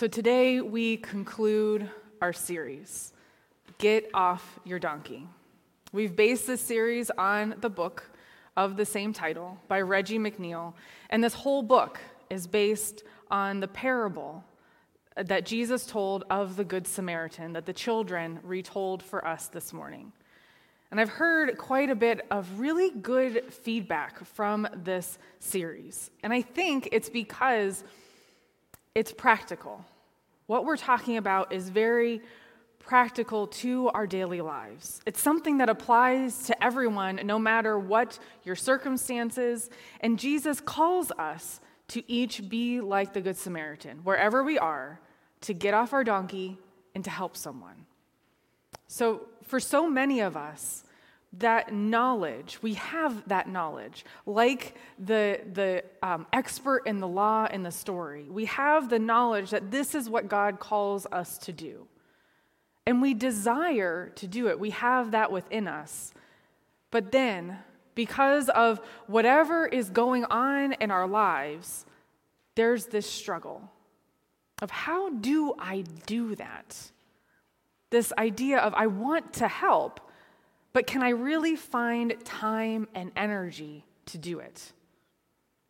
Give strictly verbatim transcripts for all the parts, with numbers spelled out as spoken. So today we conclude our series, Get Off Your Donkey. We've based this series on the book of the same title by Reggie McNeal, and this whole book is based on the parable that Jesus told of the Good Samaritan that the children retold for us this morning. And I've heard quite a bit of really good feedback from this series, and I think it's because it's practical. What we're talking about is very practical to our daily lives. It's something that applies to everyone, no matter what your circumstances. And Jesus calls us to each be like the Good Samaritan, wherever we are, to get off our donkey and to help someone. So for so many of us, that knowledge, we have that knowledge, like the the um, expert in the law in the story. We have the knowledge that this is what God calls us to do. And we desire to do it. We have that within us. But then, because of whatever is going on in our lives, there's this struggle of how do I do that? This idea of I want to help, but can I really find time and energy to do it?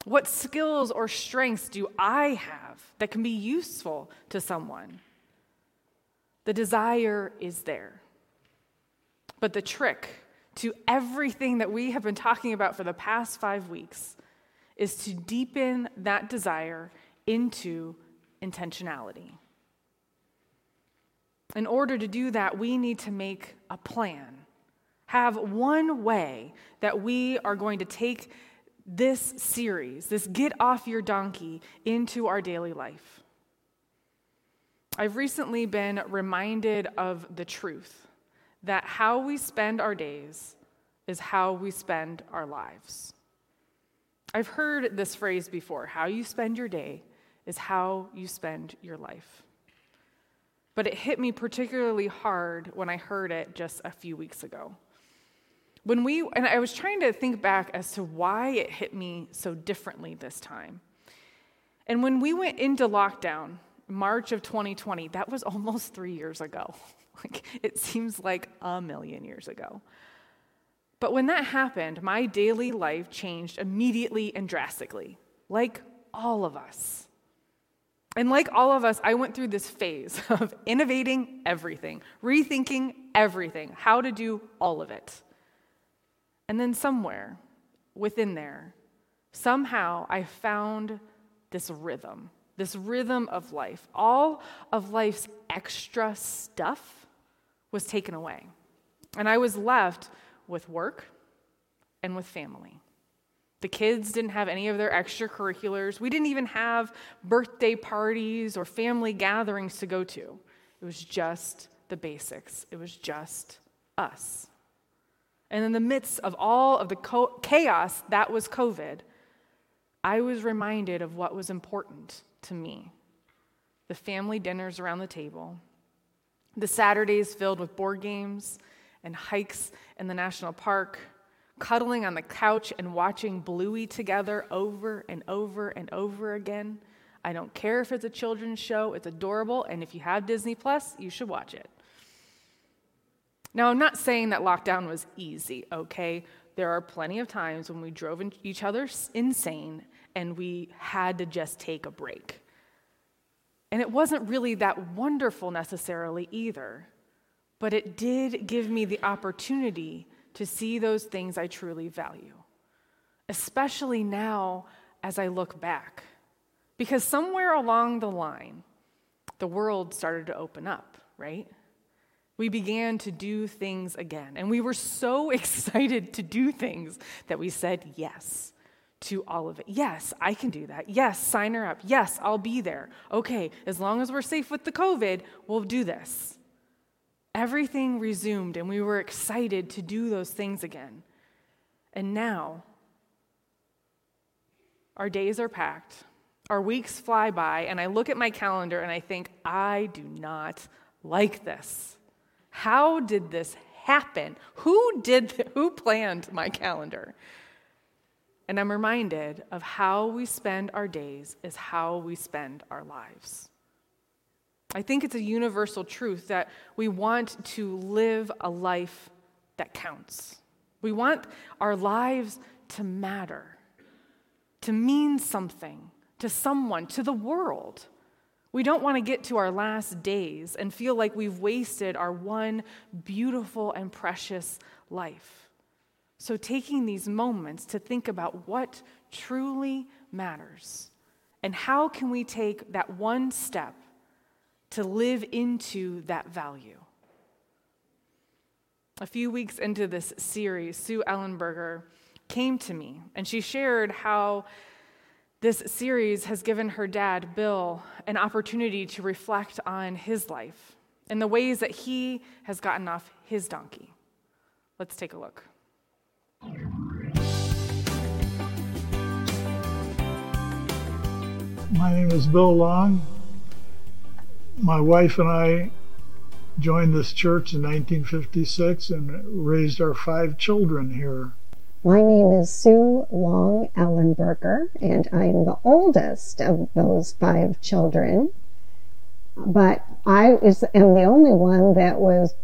What skills or strengths do I have that can be useful to someone? The desire is there. But the trick to everything that we have been talking about for the past five weeks is to deepen that desire into intentionality. In order to do that, we need to make a plan. Have one way that we are going to take this series, this Get Off Your Donkey, into our daily life. I've recently been reminded of the truth that how we spend our days is how we spend our lives. I've heard this phrase before, how you spend your day is how you spend your life. But it hit me particularly hard when I heard it just a few weeks ago. When we, and I was trying to think back as to why it hit me so differently this time. And when we went into lockdown, March of twenty twenty, that was almost three years ago. Like, it seems like a million years ago. But when that happened, my daily life changed immediately and drastically, like all of us. And like all of us, I went through this phase of innovating everything, rethinking everything, how to do all of it. And then somewhere within there, somehow I found this rhythm, this rhythm of life. All of life's extra stuff was taken away. And I was left with work and with family. The kids didn't have any of their extracurriculars. We didn't even have birthday parties or family gatherings to go to. It was just the basics. It was just us. And in the midst of all of the co- chaos that was COVID, I was reminded of what was important to me. The family dinners around the table, the Saturdays filled with board games and hikes in the national park, cuddling on the couch and watching Bluey together over and over and over again. I don't care if it's a children's show, it's adorable, and if you have Disney plus, you should watch it. Now, I'm not saying that lockdown was easy, okay? There are plenty of times when we drove each other insane and we had to just take a break. And it wasn't really that wonderful necessarily either, but it did give me the opportunity to see those things I truly value, especially now as I look back. Because somewhere along the line, the world started to open up, right? We began to do things again, and we were so excited to do things that we said yes to all of it. Yes, I can do that. Yes, sign her up. Yes, I'll be there. Okay, as long as we're safe with the COVID, we'll do this. Everything resumed, and we were excited to do those things again. And now, our days are packed, our weeks fly by, and I look at my calendar and I think, I do not like this. How did this happen? Who did th- who planned my calendar? And I'm reminded of how we spend our days is how we spend our lives. I think it's a universal truth that we want to live a life that counts. We want our lives to matter, to mean something, to someone, to the world. We don't want to get to our last days and feel like we've wasted our one beautiful and precious life. So taking these moments to think about what truly matters and how can we take that one step to live into that value. A few weeks into this series, Sue Ellenberger came to me and she shared how this series has given her dad, Bill, an opportunity to reflect on his life and the ways that he has gotten off his donkey. Let's take a look. My name is Bill Long. My wife and I joined this church in nineteen fifty-six and raised our five children here. My name is Sue Long Ellenberger, and I am the oldest of those five children. But I was, am the only one that was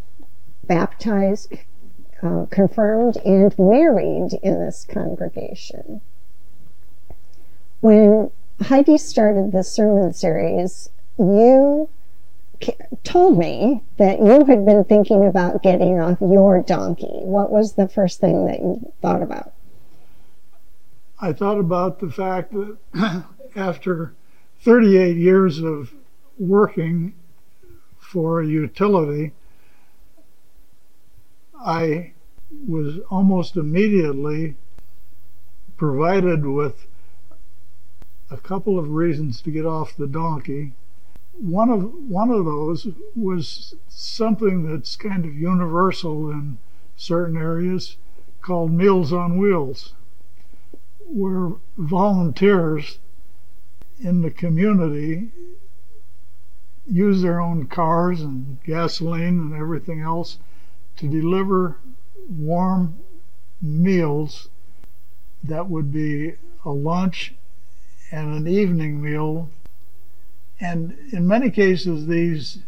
baptized, uh, confirmed, and married in this congregation. When Heidi started this sermon series, you told me that you had been thinking about getting off your donkey. What was the first thing that you thought about? I thought about the fact that after thirty-eight years of working for a utility, I was almost immediately provided with a couple of reasons to get off the donkey. One of one of those was something that's kind of universal in certain areas called Meals on Wheels, where volunteers in the community use their own cars and gasoline and everything else to deliver warm meals that would be a lunch and an evening meal. And in many cases, these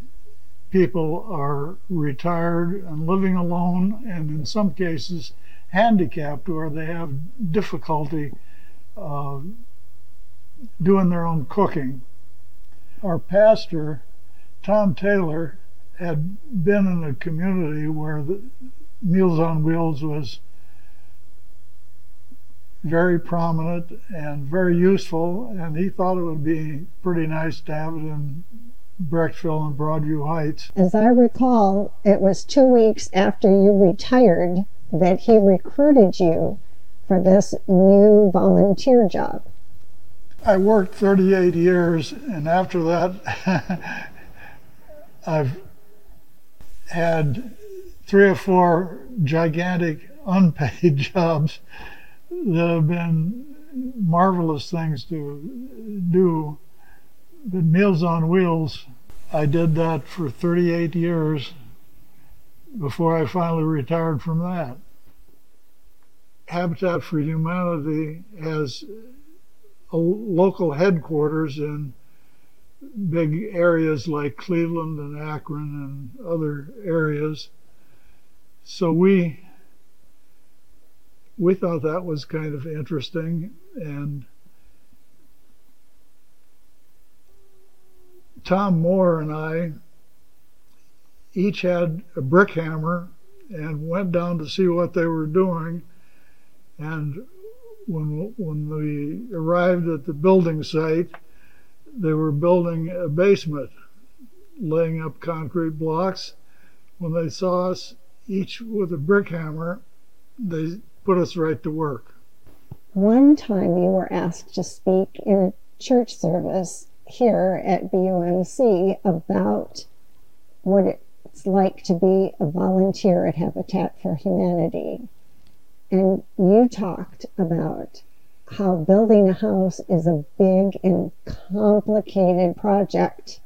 people are retired and living alone, and in some cases handicapped, or they have difficulty uh, doing their own cooking. Our pastor, Tom Taylor, had been in a community where the Meals on Wheels was very prominent and very useful, and he thought it would be pretty nice to have it in Brecksville and Broadview Heights. As I recall, it was two weeks after you retired that he recruited you for this new volunteer job. I worked thirty-eight years, and after that I've had three or four gigantic unpaid jobs that have been marvelous things to do. But Meals on Wheels, I did that for thirty-eight years before I finally retired from that. Habitat for Humanity has a local headquarters in big areas like Cleveland and Akron and other areas. So we We thought that was kind of interesting, and Tom Moore and I each had a brick hammer and went down to see what they were doing. And when when we arrived at the building site, they were building a basement, laying up concrete blocks. When they saw us, each with a brick hammer, they put us right to work. One time you were asked to speak in a church service here at B U M C about what it's like to be a volunteer at Habitat for Humanity. And you talked about how building a house is a big and complicated project,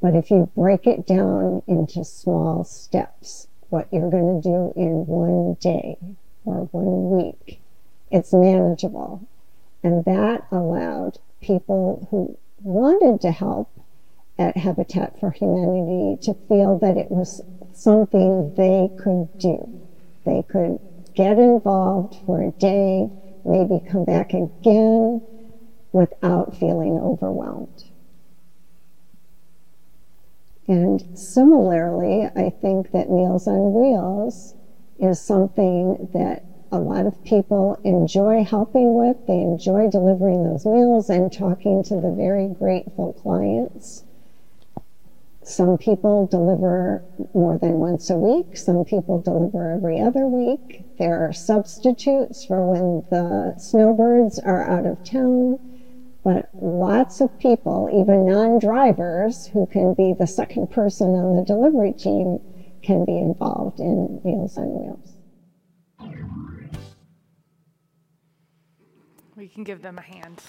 but if you break it down into small steps, what you're going to do in one day or one week, it's manageable. And that allowed people who wanted to help at Habitat for Humanity to feel that it was something they could do. They could get involved for a day, maybe come back again without feeling overwhelmed. And similarly, I think that Meals on Wheels is something that a lot of people enjoy helping with. They enjoy delivering those meals and talking to the very grateful clients. Some people deliver more than once a week. Some people deliver every other week. There are substitutes for when the snowbirds are out of town. But lots of people, even non-drivers, who can be the second person on the delivery team, can be involved in Meals on Wheels. We can give them a hand.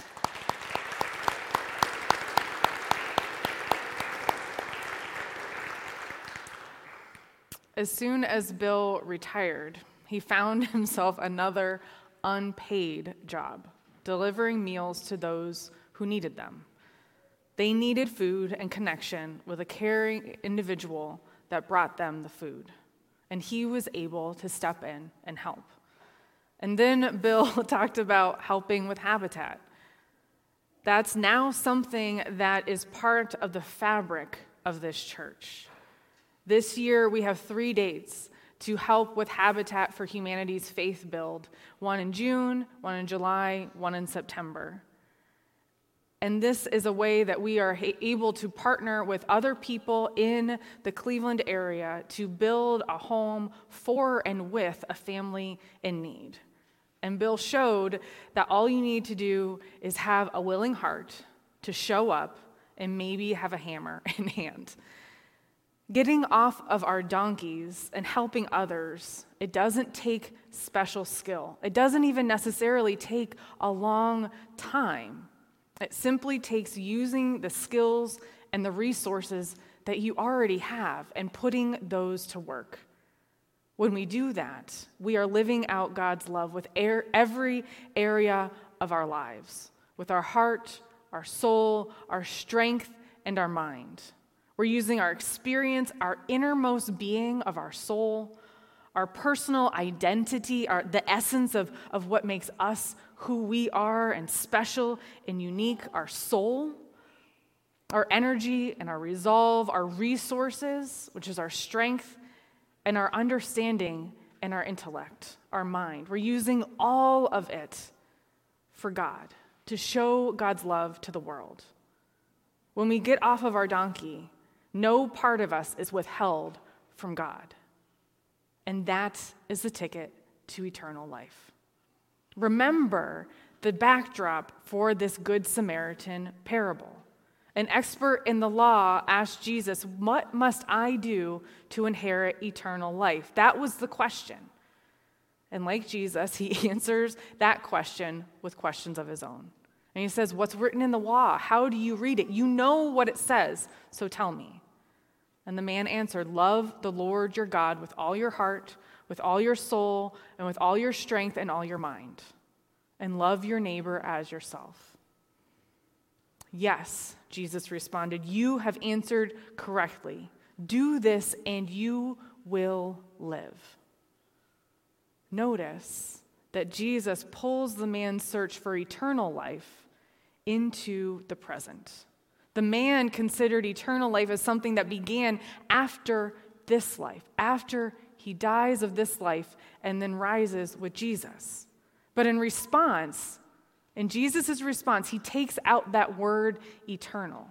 As soon as Bill retired, he found himself another unpaid job, delivering meals to those who needed them. They needed food and connection with a caring individual that brought them the food, and he was able to step in and help. And then Bill talked about helping with Habitat. That's now something that is part of the fabric of this church. This year, we have three dates to help with Habitat for Humanity's Faith Build, one in June, one in July, one in September. And this is a way that we are able to partner with other people in the Cleveland area to build a home for and with a family in need. And Bill showed that all you need to do is have a willing heart to show up and maybe have a hammer in hand. Getting off of our donkeys and helping others, it doesn't take special skill. It doesn't even necessarily take a long time. It simply takes using the skills and the resources that you already have and putting those to work. When we do that, we are living out God's love with every area of our lives, with our heart, our soul, our strength, and our mind. We're using our experience, our innermost being of our soul, our personal identity, our, the essence of, of what makes us who we are and special and unique, our soul, our energy and our resolve, our resources, which is our strength, and our understanding and our intellect, our mind. We're using all of it for God, to show God's love to the world. When we get off of our donkey, no part of us is withheld from God. And that is the ticket to eternal life. Remember the backdrop for this Good Samaritan parable. An expert in the law asked Jesus, "What must I do to inherit eternal life?" That was the question. And like Jesus, he answers that question with questions of his own. And he says, "What's written in the law? How do you read it? You know what it says, so tell me." And the man answered, "Love the Lord your God with all your heart, with all your soul, and with all your strength and all your mind. And love your neighbor as yourself." "Yes," Jesus responded, "you have answered correctly. Do this and you will live." Notice that Jesus pulls the man's search for eternal life into the present. The man considered eternal life as something that began after this life, after he dies of this life and then rises with Jesus. But in response, in Jesus' response, he takes out that word eternal.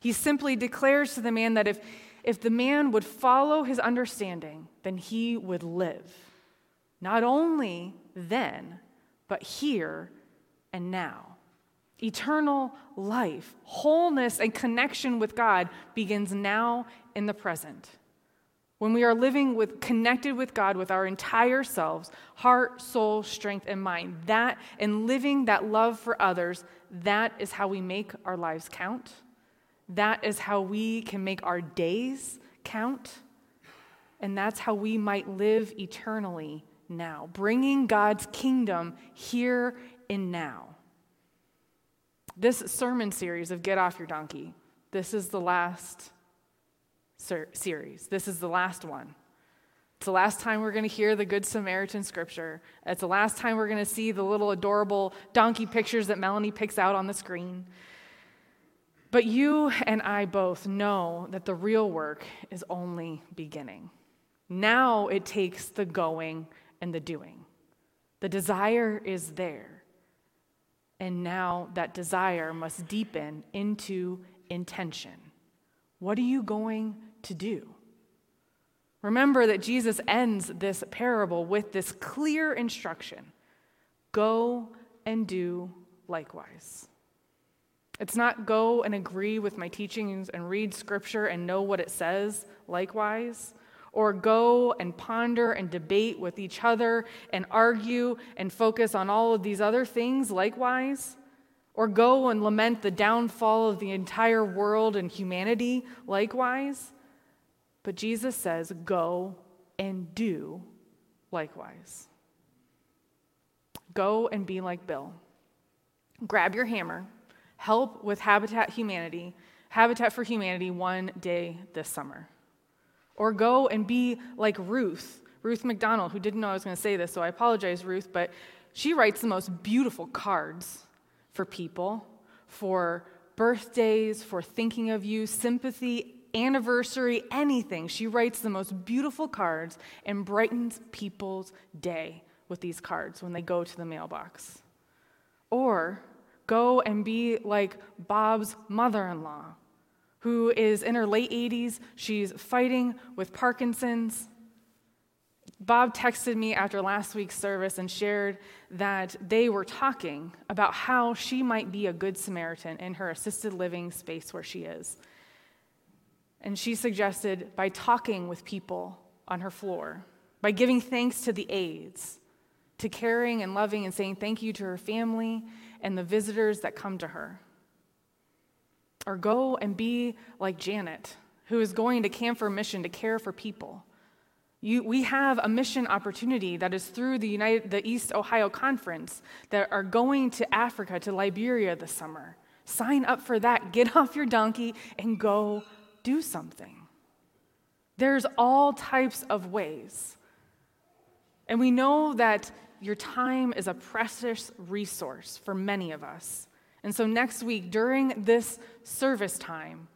He simply declares to the man that if, if the man would follow his understanding, then he would live. Not only then, but here and now. Eternal life, wholeness, and connection with God begins now in the present. When we are living with connected with God with our entire selves, heart, soul, strength, and mind, that and living that love for others, that is how we make our lives count. That is how we can make our days count. And that's how we might live eternally now, bringing God's kingdom here and now. This sermon series of Get Off Your Donkey This is the last ser- series. This is the last one. It's the last time we're going to hear the Good Samaritan scripture. It's the last time we're going to see the little adorable donkey pictures that Melanie picks out on the screen. But you and I both know that the real work is only beginning. Now it takes the going and the doing. The desire is there. And now that desire must deepen into intention. What are you going to do? Remember that Jesus ends this parable with this clear instruction. Go and do likewise. It's not go and agree with my teachings and read scripture and know what it says likewise, or go and ponder and debate with each other and argue and focus on all of these other things likewise, or go and lament the downfall of the entire world and humanity likewise. But Jesus says, go and do likewise. Go and be like Bill. Grab your hammer. Help with Habitat Humanity, Habitat for Humanity one day this summer. Or go and be like Ruth, Ruth McDonald, who didn't know I was going to say this, so I apologize, Ruth, but she writes the most beautiful cards for people, for birthdays, for thinking of you, sympathy, anniversary, anything. She writes the most beautiful cards and brightens people's day with these cards when they go to the mailbox. Or go and be like Bob's mother-in-law, who is in her late eighties. She's fighting with Parkinson's. Bob texted me after last week's service and shared that they were talking about how she might be a good Samaritan in her assisted living space where she is. And she suggested by talking with people on her floor, by giving thanks to the aides, to caring and loving and saying thank you to her family and the visitors that come to her. Or go and be like Janet, who is going to Camphor Mission to care for people. You, we have a mission opportunity that is through the, United, the East Ohio Conference that are going to Africa, to Liberia this summer. Sign up for that. Get off your donkey and go do something. There's all types of ways. And we know that your time is a precious resource for many of us. And so next week, during this service time,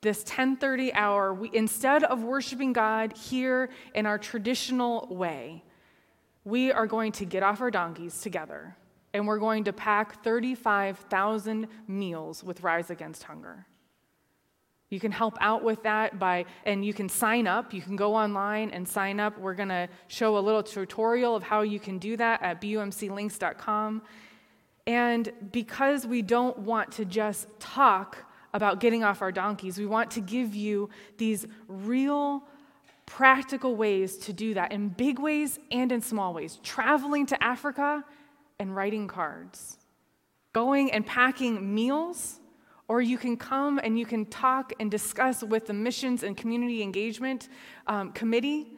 this ten thirty hour, we, instead of worshiping God here in our traditional way, we are going to get off our donkeys together, and we're going to pack thirty-five thousand meals with Rise Against Hunger. You can help out with that by, and you can sign up. You can go online and sign up. We're going to show a little tutorial of how you can do that at B U M C links dot com. And because we don't want to just talk about getting off our donkeys, we want to give you these real practical ways to do that in big ways and in small ways. Traveling to Africa and writing cards. Going and packing meals. Or you can come and you can talk and discuss with the Missions and Community Engagement um, Committee.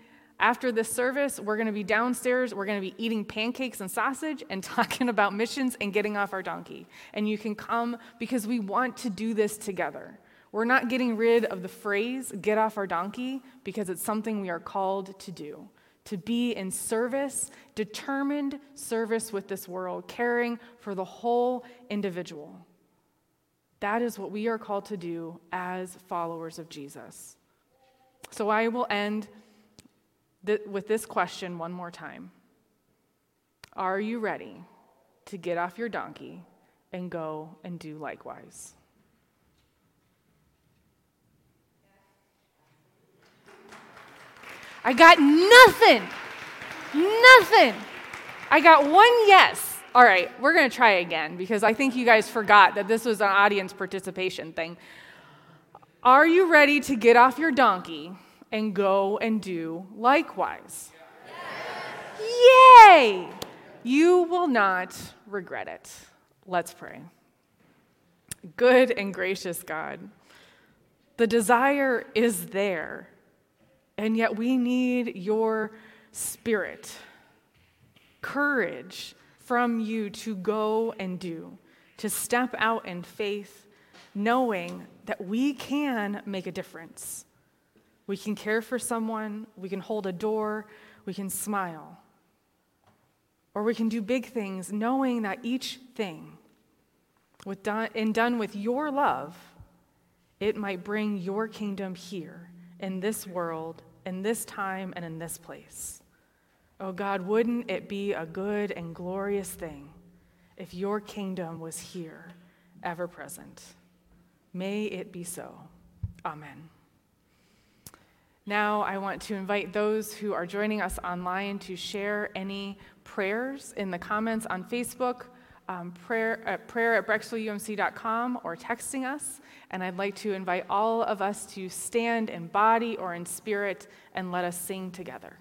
After this service, we're going to be downstairs. We're going to be eating pancakes and sausage and talking about missions and getting off our donkey. And you can come because we want to do this together. We're not getting rid of the phrase, get off our donkey, because it's something we are called to do. To be in service, determined service with this world, caring for the whole individual. That is what we are called to do as followers of Jesus. So I will end th- with this question one more time. Are you ready to get off your donkey and go and do likewise? I got nothing. Nothing. I got one yes. All right, we're going to try again because I think you guys forgot that this was an audience participation thing. Are you ready to get off your donkey and go and do likewise? Yes. Yay! You will not regret it. Let's pray. Good and gracious God, the desire is there, and yet we need your spirit, courage, from you to go and do, to step out in faith, knowing that we can make a difference. We can care for someone, we can hold a door, we can smile. Or we can do big things knowing that each thing, with done, and done with your love, it might bring your kingdom here, in this world, in this time, and in this place. Oh God, wouldn't it be a good and glorious thing if your kingdom was here, ever present? May it be so. Amen. Now I want to invite those who are joining us online to share any prayers in the comments on Facebook, um, prayer, uh, prayer at Brecksville U M C dot com, or texting us. And I'd like to invite all of us to stand in body or in spirit and let us sing together.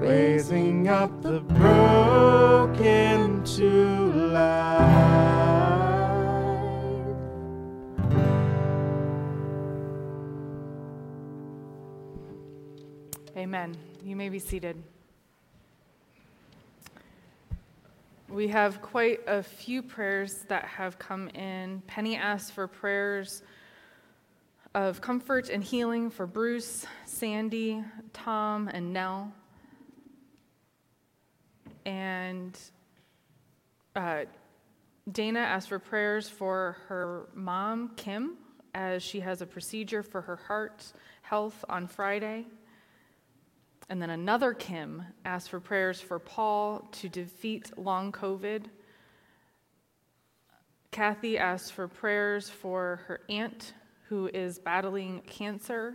raising up the broken to life. Amen. You may be seated. We have quite a few prayers that have come in. Penny asked for prayers of comfort and healing for Bruce, Sandy, Tom, and Nell. And uh, Dana asked for prayers for her mom, Kim, as she has a procedure for her heart health on Friday. And then another Kim asked for prayers for Paul to defeat long COVID. Kathy asked for prayers for her aunt, who is battling cancer.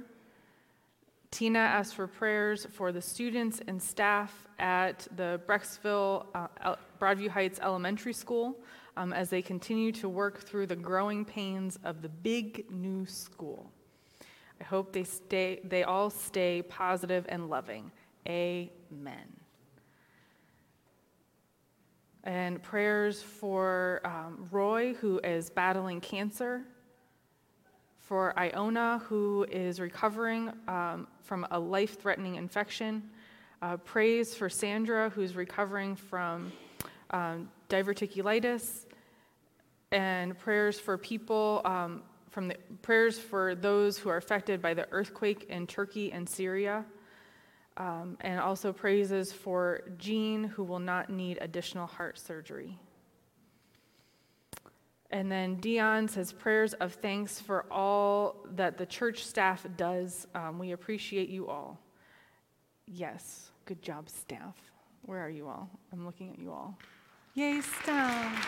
Tina asked for prayers for the students and staff at the Brecksville-Broadview Heights Elementary School um, as they continue to work through the growing pains of the big new school. I hope they stay. They all stay positive and loving. Amen. And prayers for um, Roy, who is battling cancer. For Iona, who is recovering um, from a life-threatening infection. Uh, praise for Sandra, who's recovering from um, diverticulitis. And prayers for people, um, from the prayers for those who are affected by the earthquake in Turkey and Syria. Um, and also praises for Jean, who will not need additional heart surgery. And then Dion says, prayers of thanks for all that the church staff does. Um, we appreciate you all. Yes, good job, staff. Where are you all? I'm looking at you all. Yay, staff.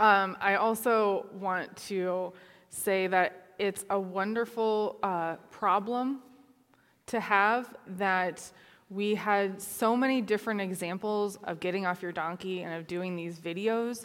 Um, I also want to say that it's a wonderful uh, problem to have that we had so many different examples of getting off your donkey and of doing these videos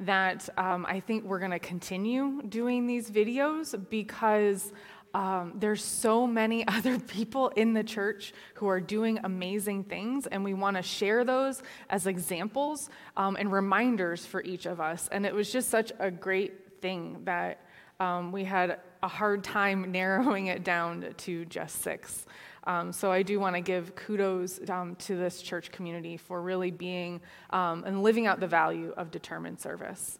that um, I think we're going to continue doing these videos because um, there's so many other people in the church who are doing amazing things, and we want to share those as examples um, and reminders for each of us. And it was just such a great thing that um, we had a hard time narrowing it down to just six. Um, so I do want to give kudos um, to this church community for really being um, and living out the value of determined service.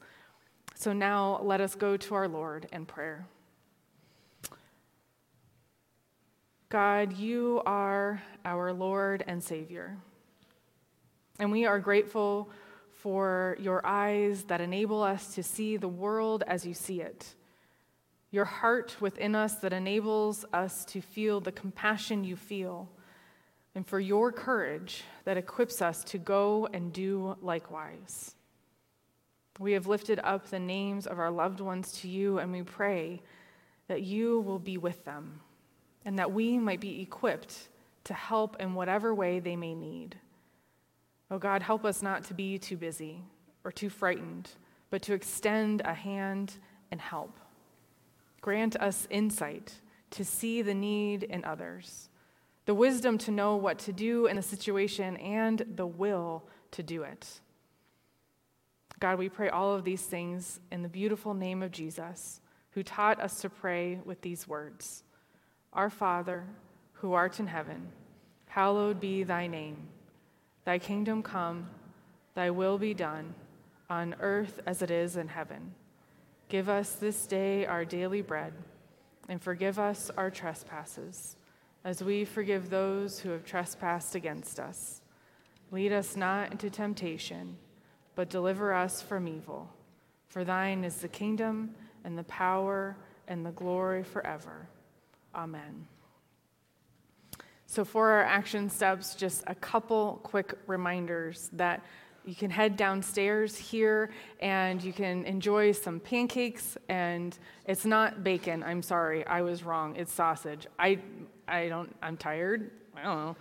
So now let us go to our Lord in prayer. God, you are our Lord and Savior. And we are grateful for your eyes that enable us to see the world as you see it. Your heart within us that enables us to feel the compassion you feel, and for your courage that equips us to go and do likewise. We have lifted up the names of our loved ones to you, and we pray that you will be with them, and that we might be equipped to help in whatever way they may need. Oh God, help us not to be too busy or too frightened, but to extend a hand and help. Grant us insight to see the need in others, the wisdom to know what to do in the situation, and the will to do it. God, we pray all of these things in the beautiful name of Jesus, who taught us to pray with these words. Our Father, who art in heaven, hallowed be thy name. Thy kingdom come, thy will be done, on earth as it is in heaven. Give us this day our daily bread, and forgive us our trespasses, as we forgive those who have trespassed against us. Lead us not into temptation, but deliver us from evil. For thine is the kingdom, and the power, and the glory forever. Amen. So for our action steps, just a couple quick reminders that you can head downstairs here, and you can enjoy some pancakes, and it's not bacon. I'm sorry, I was wrong. It's sausage. I, I don't. I'm tired. I don't know.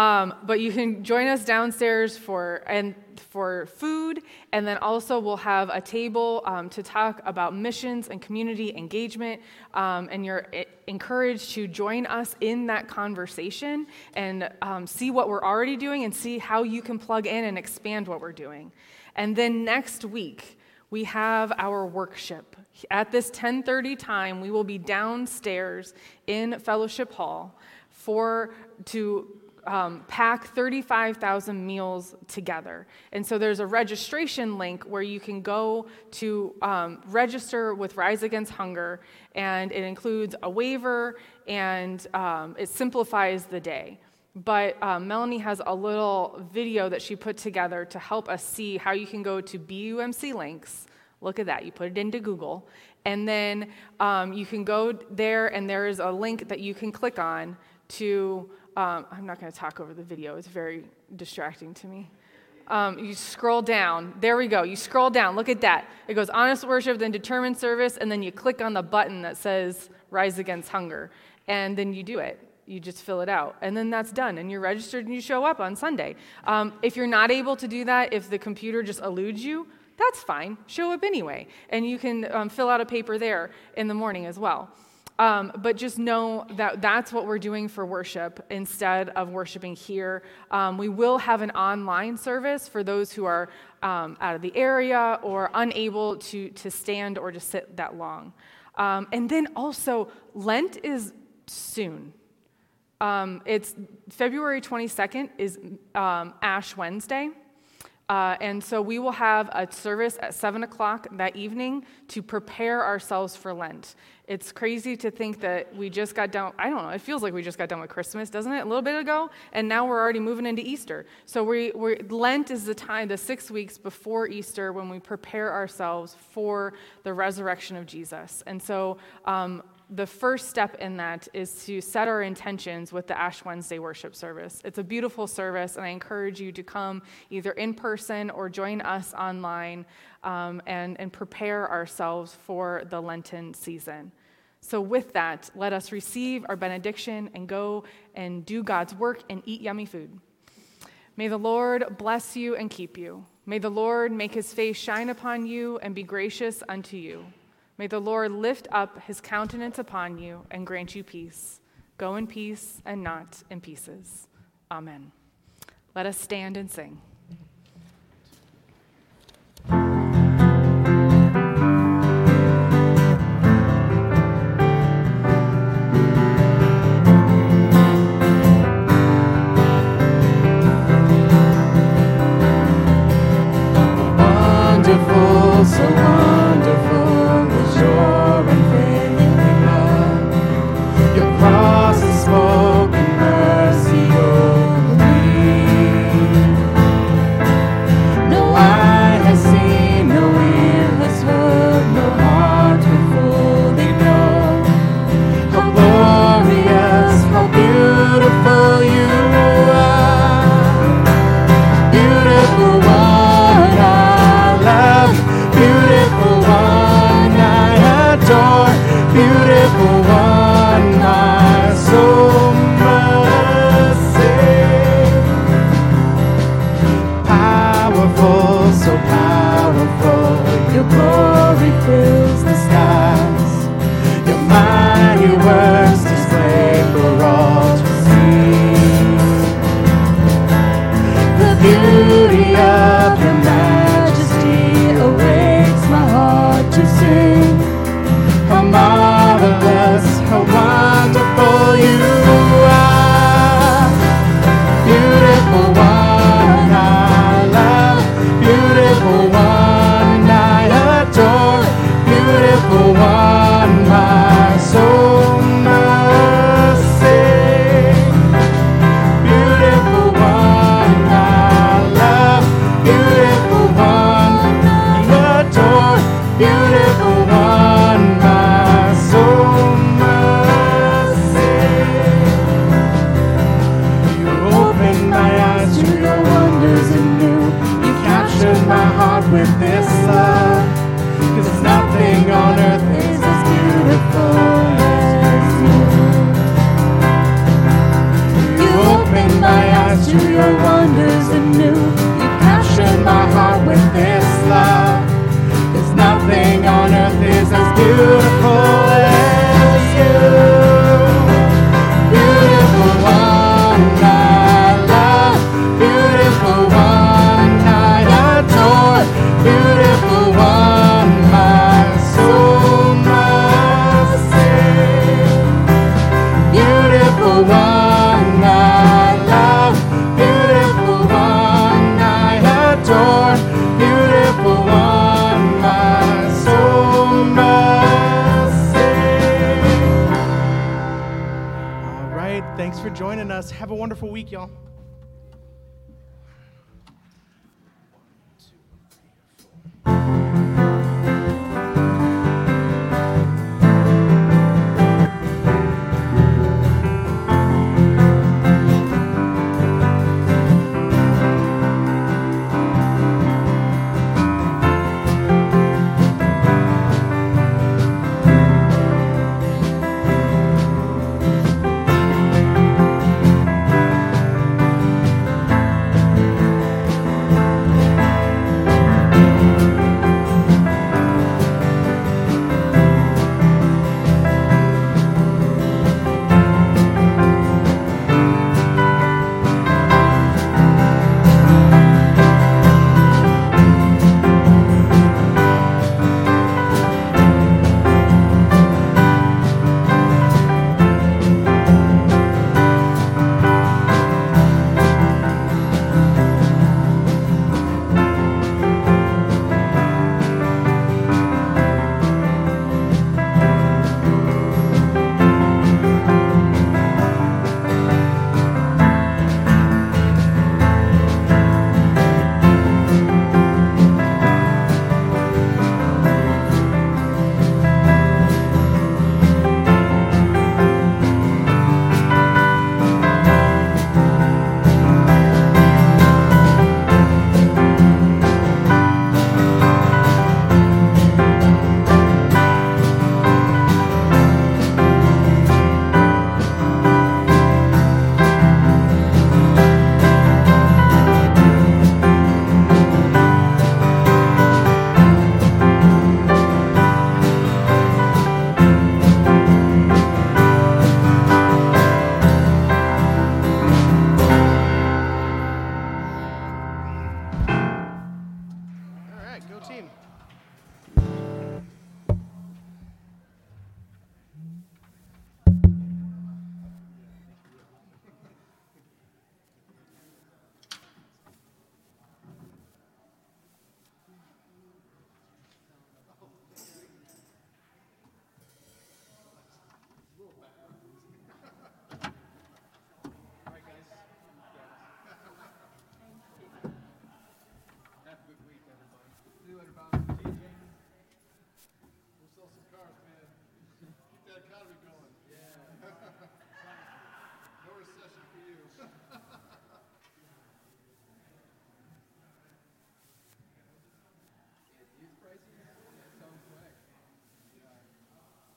Um, but you can join us downstairs for and for food, and then also we'll have a table um, to talk about missions and community engagement um, and your encouraged to join us in that conversation and um, see what we're already doing and see how you can plug in and expand what we're doing. And then next week, we have our workshop. At this ten thirty time, we will be downstairs in Fellowship Hall for to um, pack thirty-five thousand meals together. And so there's a registration link where you can go to um, register with Rise Against Hunger, and it includes a waiver, and um, it simplifies the day. But um, Melanie has a little video that she put together to help us see how you can go to B U M C links. Look at that. You put it into Google. And then um, you can go there, and there is a link that you can click on to, um, I'm not going to talk over the video. It's very distracting to me. Um, you scroll down. There we go. You scroll down. Look at that. It goes honest worship, then determined service, and then you click on the button that says Rise Against Hunger. And then you do it. You just fill it out, and then that's done, and you're registered, and you show up on Sunday. Um, if you're not able to do that, if the computer just eludes you, that's fine. Show up anyway, and you can um, fill out a paper there in the morning as well. Um, but just know that that's what we're doing for worship instead of worshiping here. Um, we will have an online service for those who are um, out of the area or unable to, to stand or to sit that long. Um, and then also, Lent is soon. Um, it's February twenty-second is um, Ash Wednesday, uh, and so we will have a service at seven o'clock that evening to prepare ourselves for Lent. It's crazy to think that we just got done, I don't know, it feels like we just got done with Christmas, doesn't it, a little bit ago, and now we're already moving into Easter. So we, we're, Lent is the time, the six weeks before Easter, when we prepare ourselves for the resurrection of Jesus, and so um the first step in that is to set our intentions with the Ash Wednesday worship service. It's a beautiful service, and I encourage you to come either in person or join us online um, and, and prepare ourselves for the Lenten season. So with that, let us receive our benediction and go and do God's work and eat yummy food. May the Lord bless you and keep you. May the Lord make his face shine upon you and be gracious unto you. May the Lord lift up his countenance upon you and grant you peace. Go in peace and not in pieces. Amen. Let us stand and sing. Wonderful, so wonderful. Your unfailing love, your cross is spoken mercy over me. No eye has seen, no ear has heard, no heart will fully know how glorious, how beautiful you are. Beautiful one, I love. Beautiful one, adore, beautiful one, my soul must sing. Powerful, so powerful, your glory fills the skies. Your mighty works display for all to see. The beauty of your majesty awakes my heart to sing. How marvelous, how wonderful you are. Beautiful one, I love. Beautiful one, I adore. Beautiful one, my soul must sing. Beautiful one, I love. Beautiful one, I adore. Beautiful one, my with this love, 'cause nothing on earth is as beautiful as you. You opened my eyes to your wonders anew. You captured my heart with this love, 'cause nothing on earth is as beautiful as you. one I love, beautiful one I adore, beautiful one my soul must sing. All right, thanks for joining us. Have a wonderful week, y'all. Going. Yeah. No recession for you.